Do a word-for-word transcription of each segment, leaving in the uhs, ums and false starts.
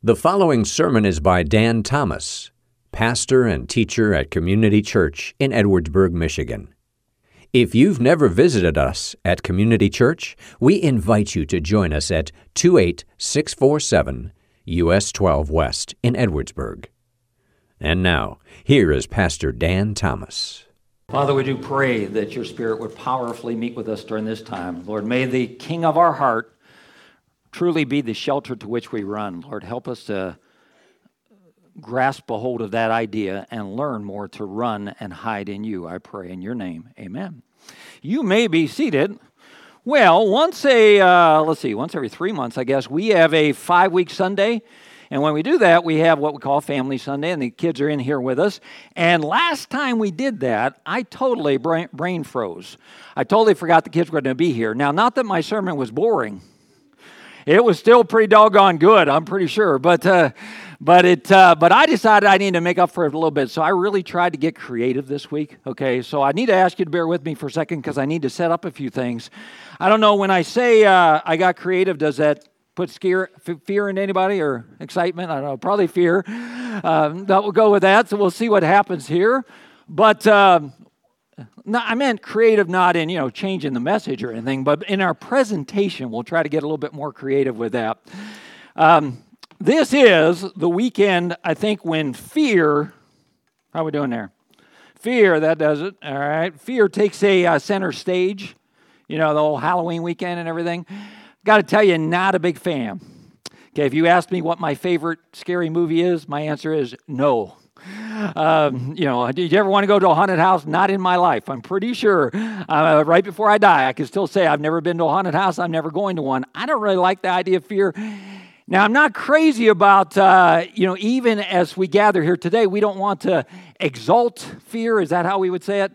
The following sermon is by Dan Thomas, pastor and teacher at Community Church in Edwardsburg, Michigan. If you've never visited us at Community Church, we invite you to join us at two eight six four seven U S twelve West in Edwardsburg. And now, here is Pastor Dan Thomas. Father, we do pray that your Spirit would powerfully meet with us during this time. Lord, may the King of our heart truly be the shelter to which we run. Lord, help us to grasp a hold of that idea and learn more to run and hide in you. I pray in your name. Amen. You may be seated. Well, once a, uh, let's see, once every three months, I guess, we have a five-week Sunday. And when we do that, we have what we call Family Sunday, and the kids are in here with us. And last time we did that, I totally brain froze. I totally forgot the kids were going to be here. Now, not that my sermon was boring. It was still pretty doggone good, I'm pretty sure. But uh, but it uh, but I decided I need to make up for it a little bit. So I really tried to get creative this week. Okay, so I need to ask you to bear with me for a second because I need to set up a few things. I don't know, when I say uh, I got creative, does that put scare, f- fear into anybody or excitement? I don't know, probably fear. Um, that will go with that. So we'll see what happens here. But um, no, I meant creative, not in, you know, changing the message or anything, but in our presentation, we'll try to get a little bit more creative with that. Um, this is the weekend, I think, when fear, how are we doing there? Fear, that does it, all right. Fear takes a uh, center stage, you know, the whole Halloween weekend and everything. Got to tell you, not a big fan. Okay, if you ask me what my favorite scary movie is, my answer is no. Um, you know, did you ever want to go to a haunted house? Not in my life. I'm pretty sure uh, right before I die, I can still say I've never been to a haunted house. I'm never going to one. I don't really like the idea of fear. Now, I'm not crazy about, uh, you know, even as we gather here today, we don't want to exalt fear. Is that how we would say it?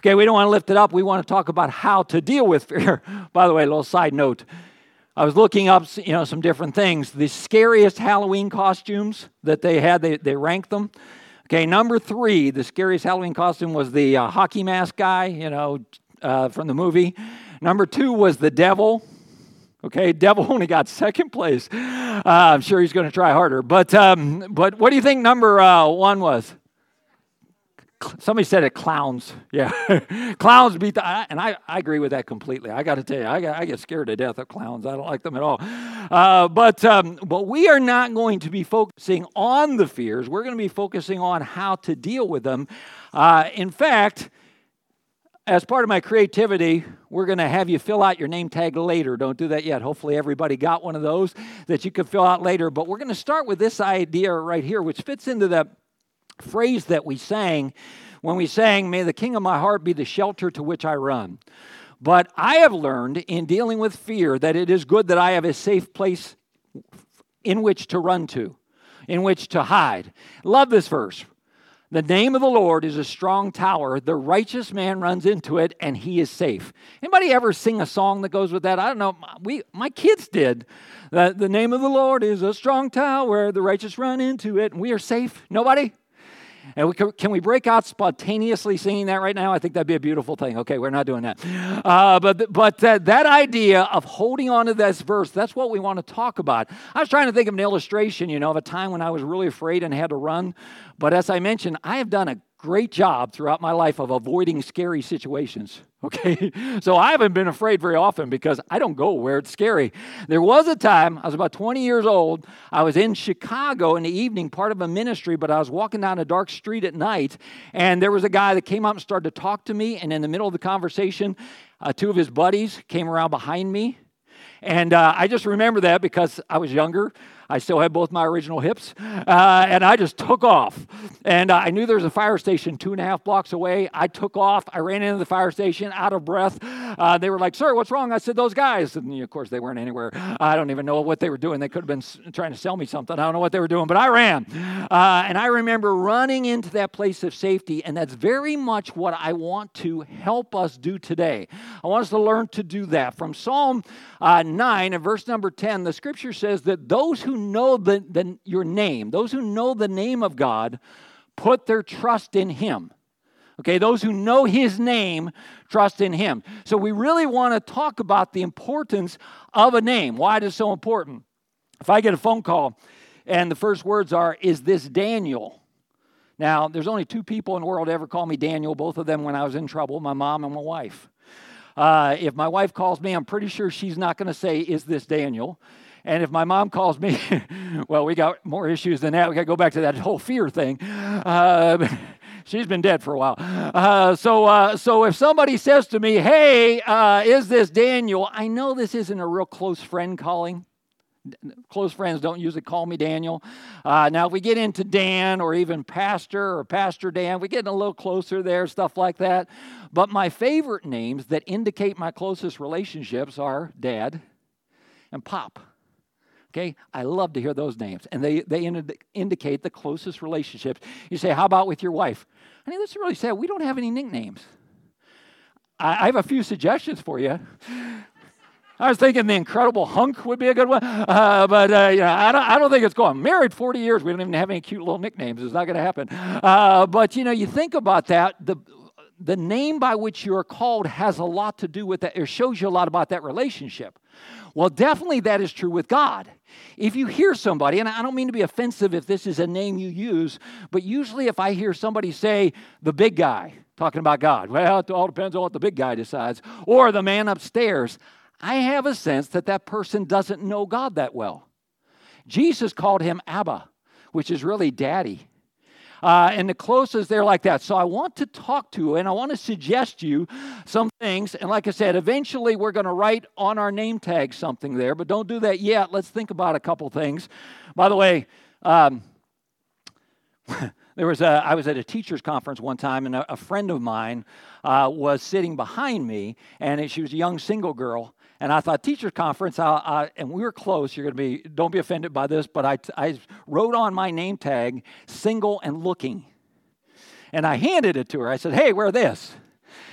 Okay, we don't want to lift it up. We want to talk about how to deal with fear. By the way, a little side note. I was looking up, you know, some different things. The scariest Halloween costumes that they had, they, they ranked them. Okay, number three, the scariest Halloween costume was the uh, hockey mask guy, you know, uh, from the movie. Number two was the devil. Okay, devil only got second place. Uh, I'm sure he's going to try harder. But um, but what do you think number uh, one was? Somebody said it, clowns. Yeah, clowns beat the, and I, I agree with that completely. I got to tell you, I, got, I get scared to death of clowns. I don't like them at all. Uh, but um, but we are not going to be focusing on the fears. We're going to be focusing on how to deal with them. Uh, in fact, as part of my creativity, we're going to have you fill out your name tag later. Don't do that yet. Hopefully everybody got one of those that you could fill out later. But we're going to start with this idea right here, which fits into the phrase that we sang when we sang, "May the King of my heart be the shelter to which I run." But I have learned in dealing with fear that it is good that I have a safe place in which to run to, in which to hide. Love this verse. The name of the Lord is a strong tower. The righteous man runs into it, and he is safe. Anybody ever sing a song that goes with that? I don't know. We, my kids did. The, the name of the Lord is a strong tower. The righteous run into it, and we are safe. Nobody? And we can, can we break out spontaneously singing that right now? I think that'd be a beautiful thing. Okay, we're not doing that. Uh, but but that, that idea of holding on to this verse, that's what we want to talk about. I was trying to think of an illustration, you know, of a time when I was really afraid and had to run. But as I mentioned, I have done a great job throughout my life of avoiding scary situations, okay? So I haven't been afraid very often because I don't go where it's scary. There was a time, I was about twenty years old, I was in Chicago in the evening, part of a ministry, but I was walking down a dark street at night, and there was a guy that came up and started to talk to me, and in the middle of the conversation, uh, two of his buddies came around behind me. And uh, I just remember that because I was younger. I still had both my original hips. Uh, and I just took off. And uh, I knew there was a fire station two and a half blocks away. I took off. I ran into the fire station, out of breath. Uh, they were like, "Sir, what's wrong?" I said, "Those guys." And, of course, they weren't anywhere. I don't even know what they were doing. They could have been trying to sell me something. I don't know what they were doing. But I ran. Uh, and I remember running into that place of safety. And that's very much what I want to help us do today. I want us to learn to do that. From Psalm uh, nine and verse number ten, the scripture says that those who know the, the, your name, those who know the name of God, put their trust in Him. Okay, those who know His name trust in Him. So we really want to talk about the importance of a name, why it is so important. If I get a phone call And the first words are, "Is this Daniel?" Now, there's only two people in the world ever call me Daniel, both of them when I was in trouble, my mom and my wife. Uh, if my wife calls me, I'm pretty sure she's not going to say, "Is this Daniel?" And if my mom calls me, well, we got more issues than that. We got to go back to that whole fear thing. Uh, she's been dead for a while. Uh, so uh, so if somebody says to me, hey, uh, is this Daniel? I know this isn't a real close friend calling. Close friends don't usually call me Daniel. Uh, now, if we get into Dan or even Pastor or Pastor Dan, we're getting a little closer there, stuff like that. But my favorite names that indicate my closest relationships are Dad and Pop. Okay, I love to hear those names, and they, they ind- indicate the closest relationships. You say, how about with your wife? I mean, that's really sad. We don't have any nicknames. I, I have a few suggestions for you. I was thinking the Incredible Hunk would be a good one, uh, but uh, you know, I don't I don't think it's going. Married forty years, we don't even have any cute little nicknames. It's not going to happen. Uh, but you know, you think about that. The the name by which you are called has a lot to do with that. It shows you a lot about that relationship. Well, definitely that is true with God. If you hear somebody, and I don't mean to be offensive if this is a name you use, but usually if I hear somebody say, the big guy, talking about God, well, it all depends on what the big guy decides, or the man upstairs, I have a sense that that person doesn't know God that well. Jesus called him Abba, which is really daddy. Uh, and the closest they're like that. So I want to talk to and I want to suggest you some things. And like I said, eventually we're going to write on our name tag something there, but don't do that yet. Let's think about a couple things. By the way, um, there was a, I was at a teacher's conference one time, and a, a friend of mine uh, was sitting behind me, and she was a young single girl. And I thought, teacher's conference, I, I, and we were close. You're going to be, don't be offended by this, but I, I wrote on my name tag, single and looking. And I handed it to her. I said, hey, wear this.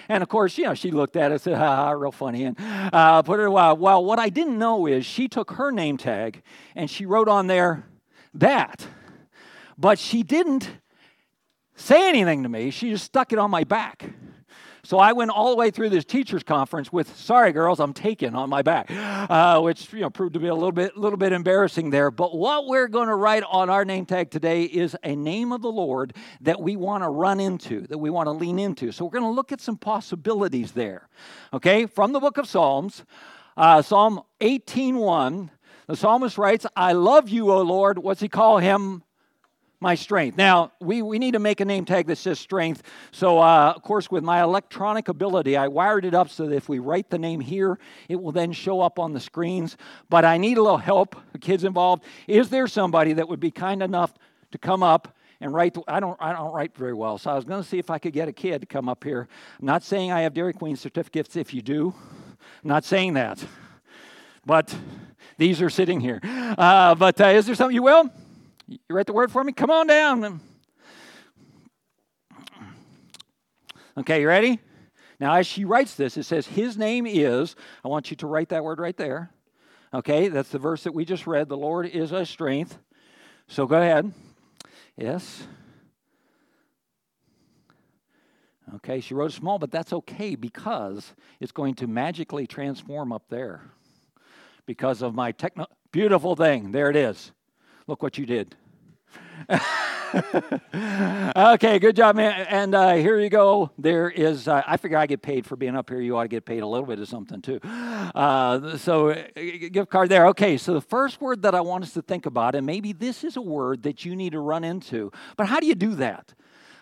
And of course, you know, she looked at it and said, ah, real funny. And uh, put it away. Well, what I didn't know is she took her name tag and she wrote on there that. But she didn't say anything to me. She just stuck it on my back. So I went all the way through this teacher's conference with, sorry, girls, I'm taken on my back, uh, which you know proved to be a little bit, little bit embarrassing there. But what we're going to write on our name tag today is a name of the Lord that we want to run into, that we want to lean into. So we're going to look at some possibilities there, okay? From the book of Psalms, uh, Psalm eighteen one, the psalmist writes, I love you, O Lord. What's he call him? My strength. Now, we, we need to make a name tag that says strength. So, uh, of course, with my electronic ability, I wired it up so that if we write the name here, it will then show up on the screens. But I need a little help. The kids involved. Is there somebody that would be kind enough to come up and write? The, I don't I don't write very well, so I was going to see if I could get a kid to come up here. I'm not saying I have Dairy Queen certificates if you do. I'm not saying that. But these are sitting here. Uh, but uh, is there something you will? You write the word for me? Come on down. Okay, you ready? Now, as she writes this, it says, his name is, I want you to write that word right there. Okay, that's the verse that we just read. The Lord is our strength. So go ahead. Yes. Okay, she wrote small, but that's okay because it's going to magically transform up there because of my techno. Beautiful thing. There it is. Look what you did. Okay, good job, man. And uh, here you go. There is, uh, I figure I get paid for being up here. You ought to get paid a little bit of something, too. Uh, so, uh, gift card there. Okay, so the first word that I want us to think about, and maybe this is a word that you need to run into, but how do you do that?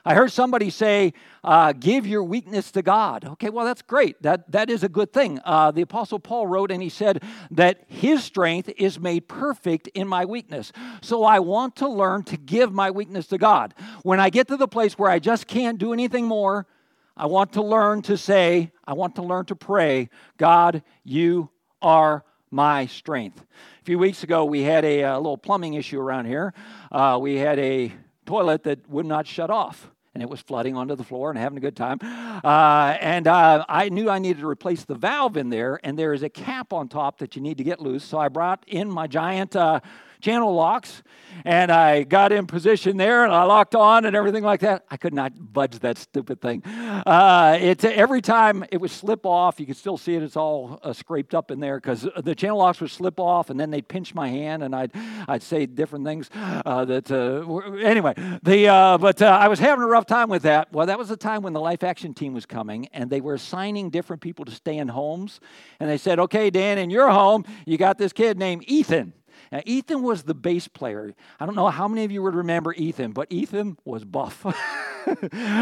I heard somebody say, uh, give your weakness to God. Okay, well, that's great. That That is a good thing. Uh, the Apostle Paul wrote, and he said that his strength is made perfect in my weakness. So I want to learn to give my weakness to God. When I get to the place where I just can't do anything more, I want to learn to say, I want to learn to pray, God, you are my strength. A few weeks ago, we had a, a little plumbing issue around here. Uh, we had a toilet that would not shut off. And it was flooding onto the floor and having a good time. Uh, and uh, I knew I needed to replace the valve in there. And there is a cap on top that you need to get loose. So I brought in my giant uh, channel locks, and I got in position there, and I locked on and everything like that. I could not budge that stupid thing. Uh, it, every time it would slip off, you could still see it. It's all uh, scraped up in there because the channel locks would slip off, and then they'd pinch my hand, and I'd I'd say different things. Uh, that uh, were, anyway, the uh, but uh, I was having a rough time with that. Well, that was the time when the Life Action Team was coming, and they were assigning different people to stay in homes, and they said, "Okay, Dan, in your home, you got this kid named Ethan." Now, Ethan was the bass player. I don't know how many of you would remember Ethan, but Ethan was buff. uh,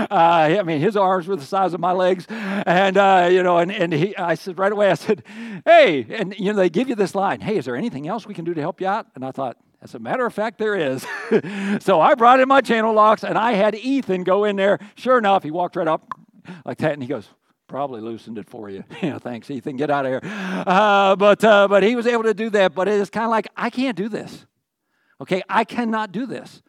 I mean, his arms were the size of my legs. And, uh, you know, and, and he, I said right away, I said, hey, and, you know, they give you this line, hey, is there anything else we can do to help you out? And I thought, as a matter of fact, there is. So I brought in my channel locks, and I had Ethan go in there. Sure enough, he walked right up like that, and he goes, probably loosened it for you. Yeah, thanks, Ethan. Get out of here. Uh, but uh, but he was able to do that. But it's kind of like, I can't do this. Okay, I cannot do this.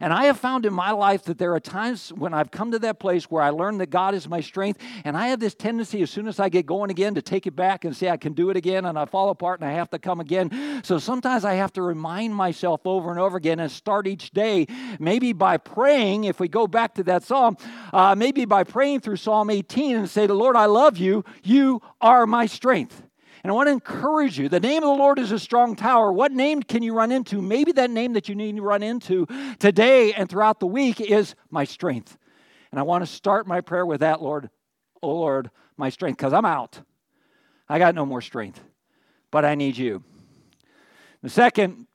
And I have found in my life that there are times when I've come to that place where I learn that God is my strength, and I have this tendency as soon as I get going again to take it back and say I can do it again, and I fall apart and I have to come again. So sometimes I have to remind myself over and over again and start each day, maybe by praying, if we go back to that psalm, uh, maybe by praying through Psalm eighteen and say, Lord, I love you. You are my strength. And I want to encourage you. The name of the Lord is a strong tower. What name can you run into? Maybe that name that you need to run into today and throughout the week is my strength. And I want to start my prayer with that, Lord. Oh, Lord, my strength, because I'm out. I got no more strength, but I need you. The second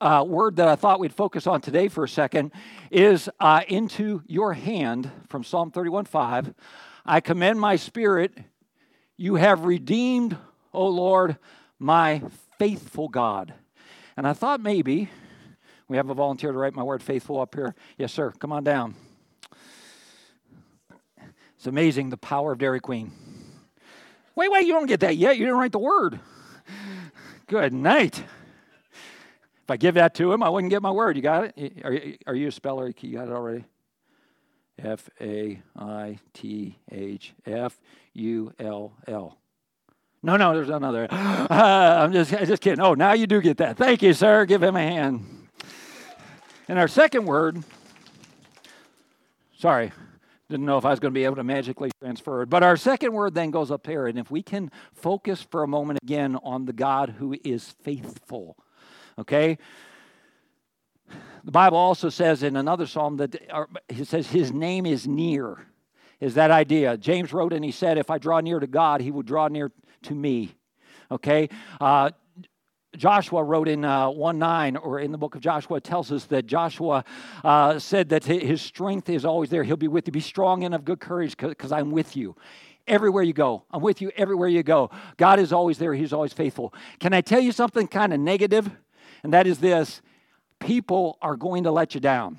uh, word that I thought we'd focus on today for a second is uh, into your hand from Psalm thirty-one five. I commend my spirit. You have redeemed O Lord, my faithful God. And I thought maybe, we have a volunteer to write my word faithful up here. Yes, sir. Come on down. It's amazing the power of Dairy Queen. Wait, wait, you don't get that yet. You didn't write the word. Good night. If I give that to him, I wouldn't get my word. You got it? Are you, are you a speller? You got it already? F A I T H F U L L. No, no, there's another. Uh, I'm just, just kidding. Oh, now you do get that. Thank you, sir. Give him a hand. And our second word, sorry, didn't know if I was going to be able to magically transfer it, but our second word then goes up here. And if we can focus for a moment again on the God who is faithful, okay? The Bible also says in another psalm that it says his name is near, is that idea. James wrote and he said, if I draw near to God, he will draw near to me, okay? Uh, Joshua wrote in uh, one nine, or in the book of Joshua, tells us that Joshua uh, said that his strength is always there. He'll be with you. Be strong and of good courage because I'm with you. Everywhere you go. I'm with you everywhere you go. God is always there. He's always faithful. Can I tell you something kind of negative? And that is this. People are going to let you down.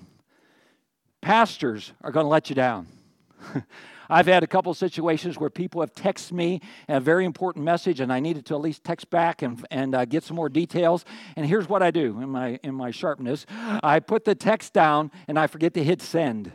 Pastors are going to let you down. I've had a couple of situations where people have texted me a very important message, and I needed to at least text back and and uh, get some more details. And here's what I do in my in my sharpness: I put the text down, and I forget to hit send.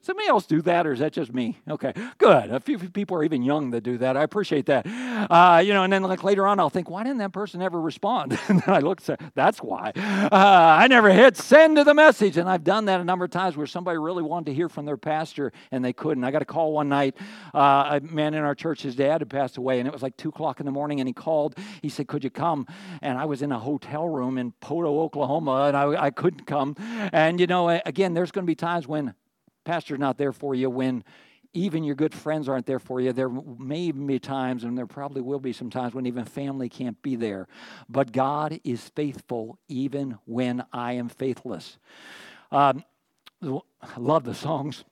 Somebody else do that, or is that just me? Okay, good. A few people are even young that do that. I appreciate that. Uh, you know, and then like later on, I'll think, why didn't that person ever respond? And then I look, so that's why. Uh, I never hit send to the message. And I've done that a number of times where somebody really wanted to hear from their pastor, and they couldn't. I got a call one night. Uh, a man in our church, his dad had passed away, and it was like two o'clock in the morning, and he called. He said, could you come? And I was in a hotel room in Poteau, Oklahoma, and I, I couldn't come. And, you know, again, there's going to be times when pastor's not there for you, when even your good friends aren't there for you. There may be times, and there probably will be some times, when even family can't be there. But God is faithful even when I am faithless. Um, I love the songs.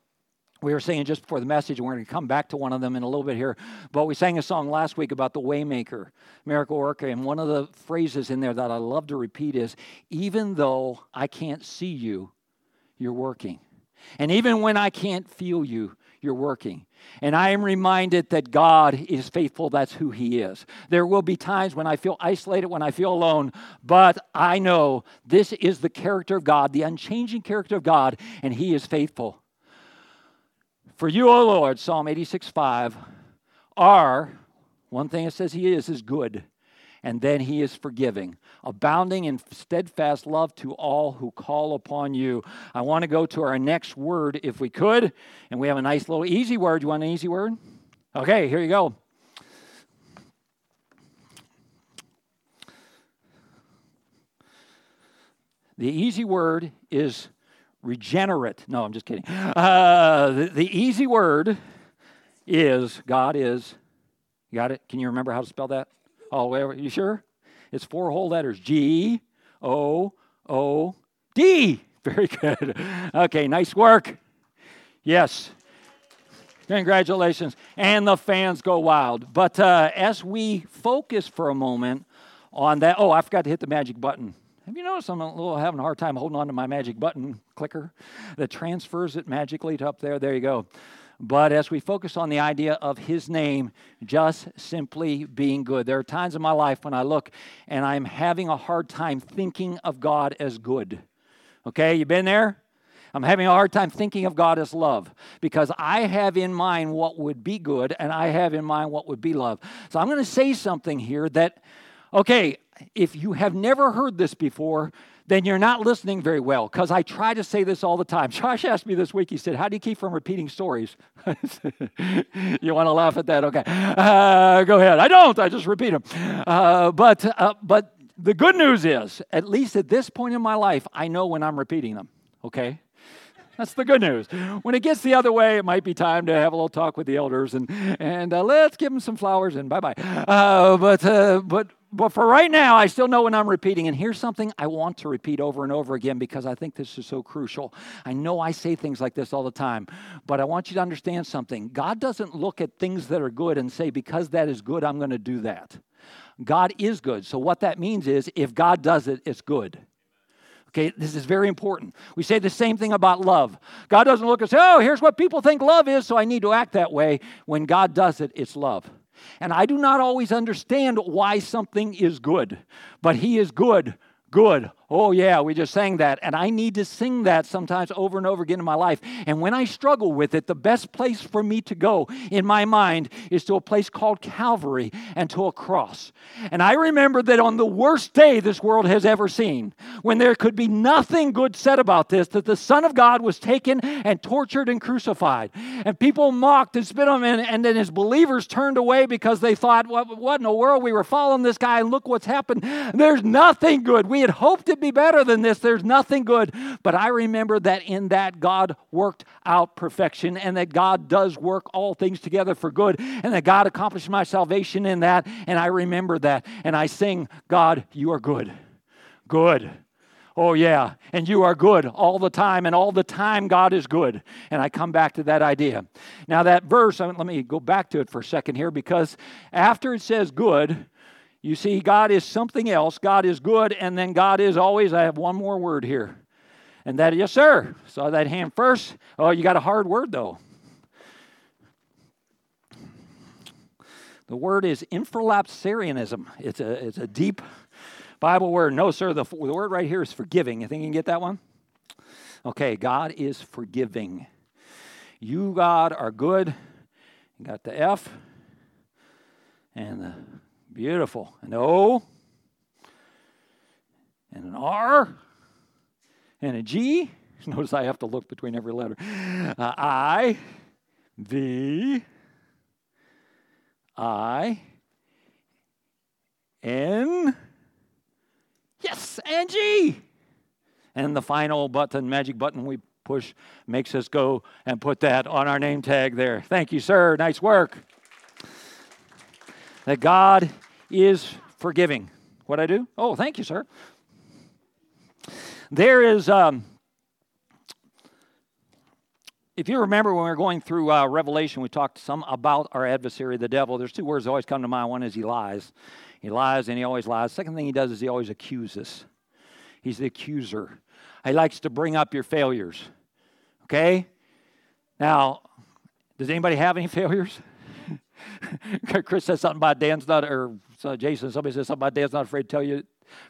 We were singing just before the message, and we're going to come back to one of them in a little bit here. But we sang a song last week about the Waymaker, miracle worker, and one of the phrases in there that I love to repeat is, even though I can't see you, you're working. And even when I can't feel you, you're working. And I am reminded that God is faithful. That's who he is. There will be times when I feel isolated, when I feel alone, but I know this is the character of God, the unchanging character of God, and he is faithful. For you, O Lord, Psalm eighty-six five, are, one thing it says he is, is good. and then he is forgiving, abounding in steadfast love to all who call upon you. I want to go to our next word if we could, and we have a nice little easy word. You want an easy word? Okay, here you go. The easy word is regenerate. No, I'm just kidding. Uh, the, the easy word is, God is, you got it? Can you remember how to spell that? Oh, wait, you sure? It's four whole letters. G O O D. Very good. Okay, nice work. Yes. Congratulations. And the fans go wild. But uh, as we focus for a moment on that, oh, I forgot to hit the magic button. Have you noticed I'm a little having a hard time holding on to my magic button clicker that transfers it magically to up there? There you go. But as we focus on the idea of His name, just simply being good. There are times in my life when I look and I'm having a hard time thinking of God as good. Okay, you been there? I'm having a hard time thinking of God as love because I have in mind what would be good and I have in mind what would be love. So I'm going to say something here that, okay, if you have never heard this before, then you're not listening very well, because I try to say this all the time. Josh asked me this week, he said, how do you keep from repeating stories? You want to laugh at that? Okay. Uh, go ahead. I don't. I just repeat them. Uh, but uh, but the good news is, at least at this point in my life, I know when I'm repeating them. Okay? That's the good news. When it gets the other way, it might be time to have a little talk with the elders, and and uh, let's give them some flowers, and bye-bye. Uh, but uh, but... But for right now, I still know when I'm repeating. And here's something I want to repeat over and over again because I think this is so crucial. I know I say things like this all the time, but I want you to understand something. God doesn't look at things that are good and say, because that is good, I'm going to do that. God is good. So what that means is if God does it, it's good. Okay, this is very important. We say the same thing about love. God doesn't look and say, oh, here's what people think love is, so I need to act that way. When God does it, it's love. And I do not always understand why something is good, but He is good, good. Oh, yeah, we just sang that. And I need to sing that sometimes over and over again in my life. And when I struggle with it, the best place for me to go in my mind is to a place called Calvary and to a cross. And I remember that on the worst day this world has ever seen, when there could be nothing good said about this, that the Son of God was taken and tortured and crucified. And people mocked and spit on Him, and, and then His believers turned away because they thought, what, what in the world? We were following this guy, and look what's happened. There's nothing good. We had hoped it be better than this. There's nothing good. But I remember that in that God worked out perfection, and that God does work all things together for good, and that God accomplished my salvation in that, and I remember that, and I sing, God, you are good. Good. Oh, yeah, and you are good all the time, and all the time God is good. And I come back to that idea. Now that verse, let me go back to it for a second here, because after it says good, you see, God is something else. God is good, and then God is always. I have one more word here, and that is, yes, sir. Saw that hand first. Oh, you got a hard word, though. The word is infralapsarianism. It's a, it's a deep Bible word. No, sir, the, the word right here is forgiving. You think you can get that one? Okay, God is forgiving. You, God, are good. You got the F and the... Beautiful. An O, and an R, and a G. Notice I have to look between every letter. Uh, I, V, I, N, yes, and G. And the final button, magic button we push makes us go and put that on our name tag there. Thank you, sir. Nice work. That God is forgiving. What'd I do? Oh, thank you, sir. There is, um, if you remember when we were going through uh, Revelation, we talked some about our adversary, the devil. There's two words that always come to mind. One is he lies. He lies and he always lies. Second thing he does is he always accuses. He's the accuser. He likes to bring up your failures. Okay? Now, does anybody have any failures? Chris says something about Dan's not, or Jason, somebody says something about Dan's not afraid to tell you,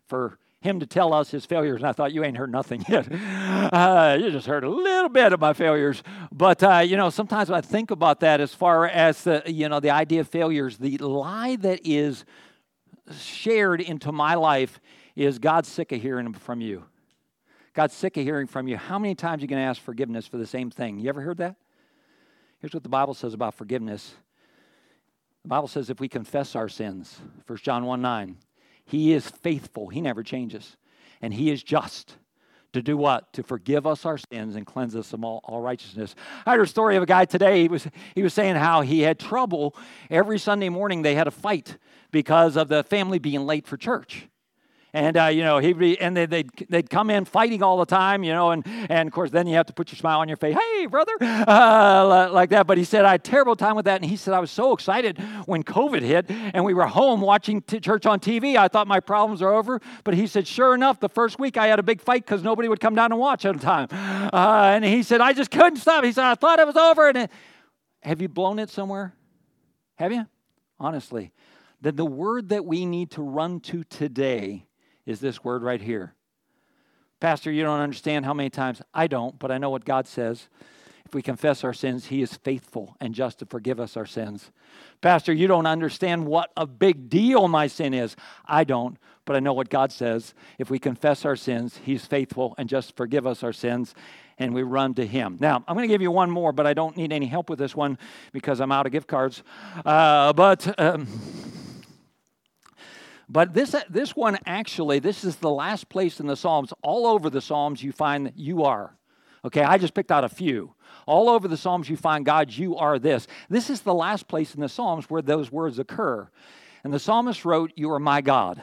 for him to tell us his failures. And I thought, you ain't heard nothing yet. Uh, you just heard a little bit of my failures. But, uh, you know, sometimes when I think about that as far as, the, you know, the idea of failures, the lie that is shared into my life is God's sick of hearing from you. God's sick of hearing from you. How many times are you going to ask forgiveness for the same thing? You ever heard that? Here's what the Bible says about forgiveness. The Bible says if we confess our sins, First John one nine, He is faithful. He never changes. And He is just to do what? To forgive us our sins and cleanse us from all, all righteousness. I heard a story of a guy today. He was he was saying how he had trouble. Every Sunday morning they had a fight because of the family being late for church. And, uh, you know, he'd be, and they'd, they'd, they'd come in fighting all the time, you know, and, and, of course, then you have to put your smile on your face. Hey, brother, uh, like that. But he said, I had a terrible time with that. And he said, I was so excited when COVID hit and we were home watching t- church on T V. I thought my problems are over. But he said, sure enough, the first week I had a big fight because nobody would come down and watch at a time. Uh, and he said, I just couldn't stop. He said, I thought it was over. And it, have you blown it somewhere? Have you? Honestly. Then the word that we need to run to today is this word right here. Pastor, you don't understand how many times. I don't, but I know what God says. If we confess our sins, He is faithful and just to forgive us our sins. Pastor, you don't understand what a big deal my sin is. I don't, but I know what God says. If we confess our sins, He's faithful and just forgive us our sins, and we run to Him. Now, I'm going to give you one more, but I don't need any help with this one because I'm out of gift cards. Uh, but... Um, But this this one, actually, this is the last place in the Psalms. All over the Psalms, you find that you are. Okay, I just picked out a few. All over the Psalms, you find, God, you are this. This is the last place in the Psalms where those words occur. And the psalmist wrote, you are my God.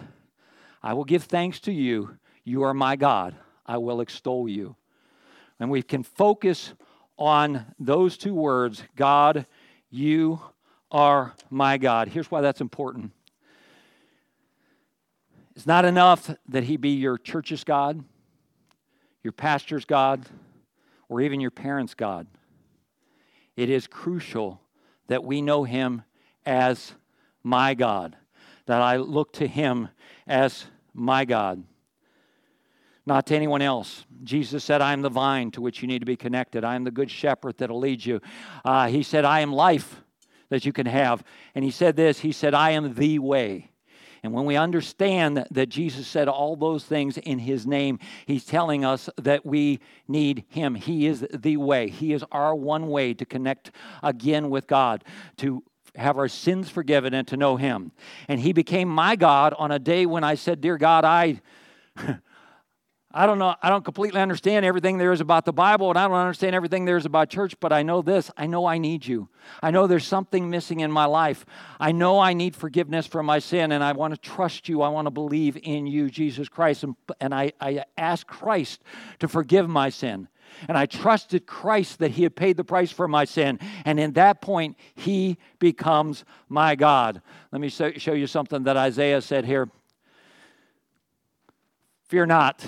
I will give thanks to you. You are my God. I will extol you. And we can focus on those two words, God, you are my God. Here's why that's important. It's not enough that He be your church's God, your pastor's God, or even your parents' God. It is crucial that we know Him as my God, that I look to Him as my God, not to anyone else. Jesus said, I am the vine to which you need to be connected. I am the good shepherd that will lead you. Uh, he said, I am life that you can have. And He said this, He said, I am the way. And when we understand that Jesus said all those things in His name, He's telling us that we need Him. He is the way. He is our one way to connect again with God, to have our sins forgiven and to know Him. And He became my God on a day when I said, Dear God, I... I don't know, I don't completely understand everything there is about the Bible, and I don't understand everything there is about church, but I know this. I know I need you. I know there's something missing in my life. I know I need forgiveness for my sin, and I want to trust you. I want to believe in you, Jesus Christ, and, and I, I ask Christ to forgive my sin. And I trusted Christ that He had paid the price for my sin. And in that point, He becomes my God. Let me so, show you something that Isaiah said here. Fear not.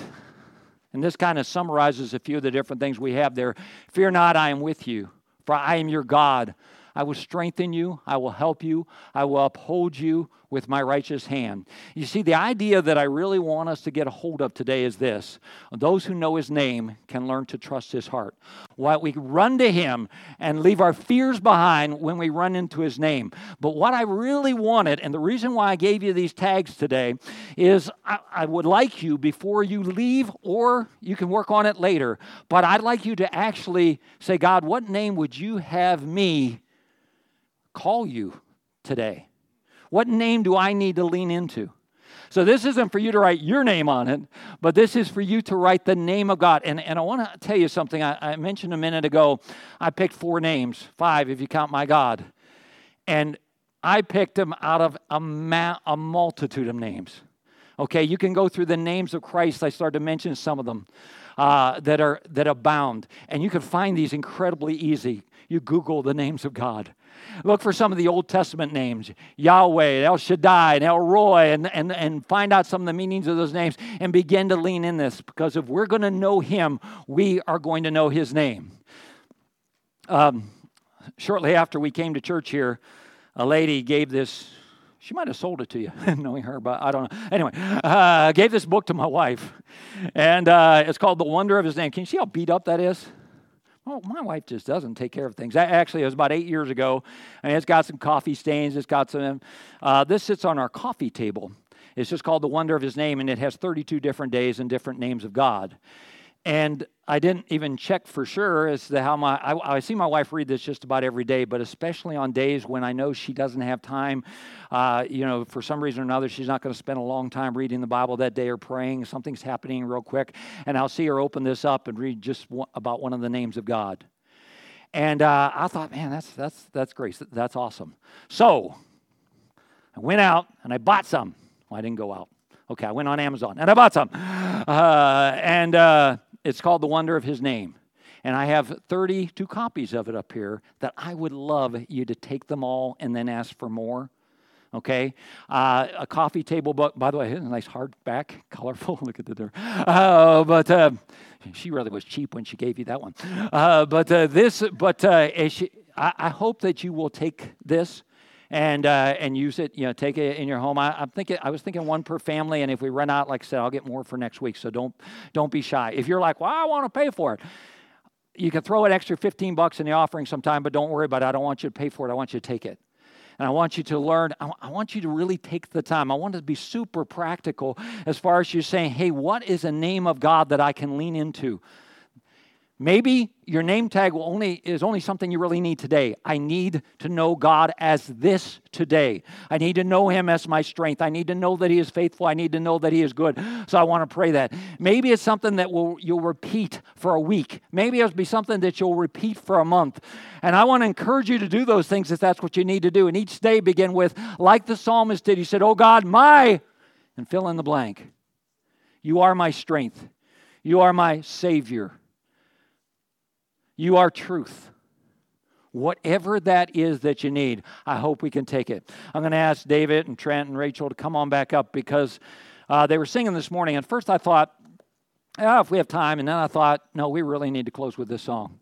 And this kind of summarizes a few of the different things we have there. Fear not, I am with you, for I am your God. I will strengthen you. I will help you. I will uphold you with my righteous hand. You see, the idea that I really want us to get a hold of today is this. Those who know His name can learn to trust His heart. What we run to Him and leave our fears behind when we run into His name. But what I really wanted, and the reason why I gave you these tags today, is I, I would like you, before you leave, or you can work on it later, but I'd like you to actually say, God, what name would you have me call you today? What name do I need to lean into? So this isn't for you to write your name on it, but this is for you to write the name of God. And, and I want to tell you something. I, I mentioned a minute ago, I picked four names, five if you count my God. And I picked them out of a, ma- a multitude of names. Okay, you can go through the names of Christ. I started to mention some of them uh, that are that abound. And you can find these incredibly easy. You Google the names of God. Look for some of the Old Testament names, Yahweh, El Shaddai, and El Roy, and, and, and find out some of the meanings of those names and begin to lean in this, because if we're going to know Him, we are going to know His name. Um, shortly after we came to church here, a lady gave this, she might have sold it to you, knowing her, but I don't know. Anyway, uh, gave this book to my wife, and uh, it's called The Wonder of His Name. Can you see how beat up that is? Oh, my wife just doesn't take care of things. Actually, it was about eight years ago, and it's got some coffee stains. It's got some. Uh, this sits on our coffee table, It's just called The Wonder of His Name, and it has thirty-two different days and different names of God. And I didn't even check for sure as to how my, I, I see my wife read this just about every day, but especially on days when I know she doesn't have time, uh, you know, for some reason or another, she's not going to spend a long time reading the Bible that day or praying. Something's happening real quick, and I'll see her open this up and read just one, about one of the names of God. And uh, I thought, man, that's that's that's great. That's awesome. So I went out and I bought some. Well, I didn't go out. Okay, I went on Amazon and I bought some. Uh, and uh, it's called The Wonder of His Name. And I have thirty-two copies of it up here that I would love you to take them all and then ask for more. Okay, uh, a coffee table book. By the way, a nice hardback, colorful. Look at the there. Uh, but uh, she really was cheap when she gave you that one. Uh, but uh, this, but uh, she, I, I hope that you will take this and uh, and use it. You know, take it in your home. I, I'm thinking. I was thinking one per family, and if we run out, like I said, I'll get more for next week. So don't don't be shy. If you're like, well, I want to pay for it. You can throw an extra fifteen bucks in the offering sometime, but don't worry about it. I don't want you to pay for it. I want you to take it. And I want you to learn, I want you to really take the time. I want it to be super practical as far as you're saying, hey, what is a name of God that I can lean into? Maybe your name tag will only is only something you really need today. I need to know God as this today. I need to know Him as my strength. I need to know that He is faithful. I need to know that He is good. So I want to pray that. Maybe it's something that will you'll repeat for a week. Maybe it'll be something that you'll repeat for a month. And I want to encourage you to do those things if that's what you need to do. And each day begin with, like the psalmist did, he said, oh God, my, and fill in the blank. You are my strength. You are my Savior. You are truth. Whatever that is that you need, I hope we can take it. I'm going to ask David and Trent and Rachel to come on back up because uh, they were singing this morning. And first I thought, oh, if we have time. And then I thought, no, we really need to close with this song.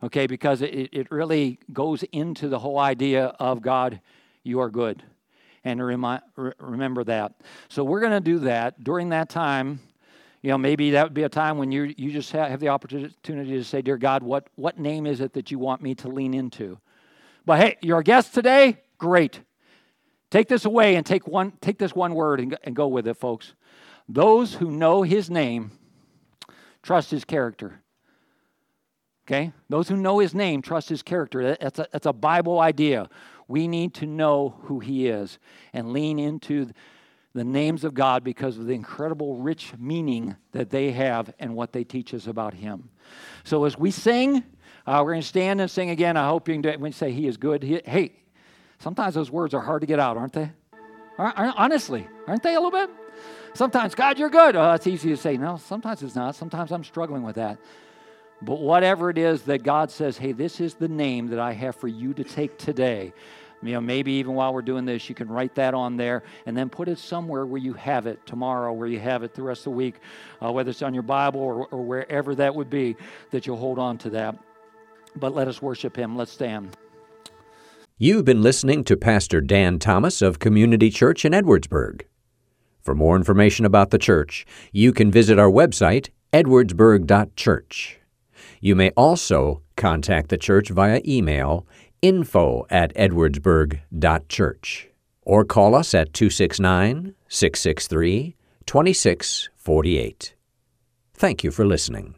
Okay, because it, it really goes into the whole idea of God, you are good. And remi- re- remember that. So we're going to do that during that time. You know, maybe that would be a time when you you just have the opportunity to say, dear God, what, what name is it that you want me to lean into? But hey, you're a guest today? Great. Take this away and take one take this one word and, and go with it, folks. Those who know His name trust His character. Okay? Those who know His name trust His character. That's a, that's a Bible idea. We need to know who He is and lean into the names of God because of the incredible rich meaning that they have and what they teach us about Him. So as we sing, uh, we're going to stand and sing again. I hope you can do it. When you say He is good, he, hey, sometimes those words are hard to get out, aren't they? Honestly, aren't they a little bit? Sometimes, God, you're good. Oh, it's easy to say. No, sometimes it's not. Sometimes I'm struggling with that. But whatever it is that God says, hey, this is the name that I have for you to take today. You know, maybe even while we're doing this, you can write that on there and then put it somewhere where you have it tomorrow, where you have it the rest of the week, uh, whether it's on your Bible or, or wherever that would be, that you'll hold on to that. But let us worship Him. Let's stand. You've been listening to Pastor Dan Thomas of Community Church in Edwardsburg. For more information about the church, you can visit our website, edwardsburg dot church. You may also contact the church via email, info at edwardsburg dot church, or call us at two six nine, six six three, two six four eight. Thank you for listening.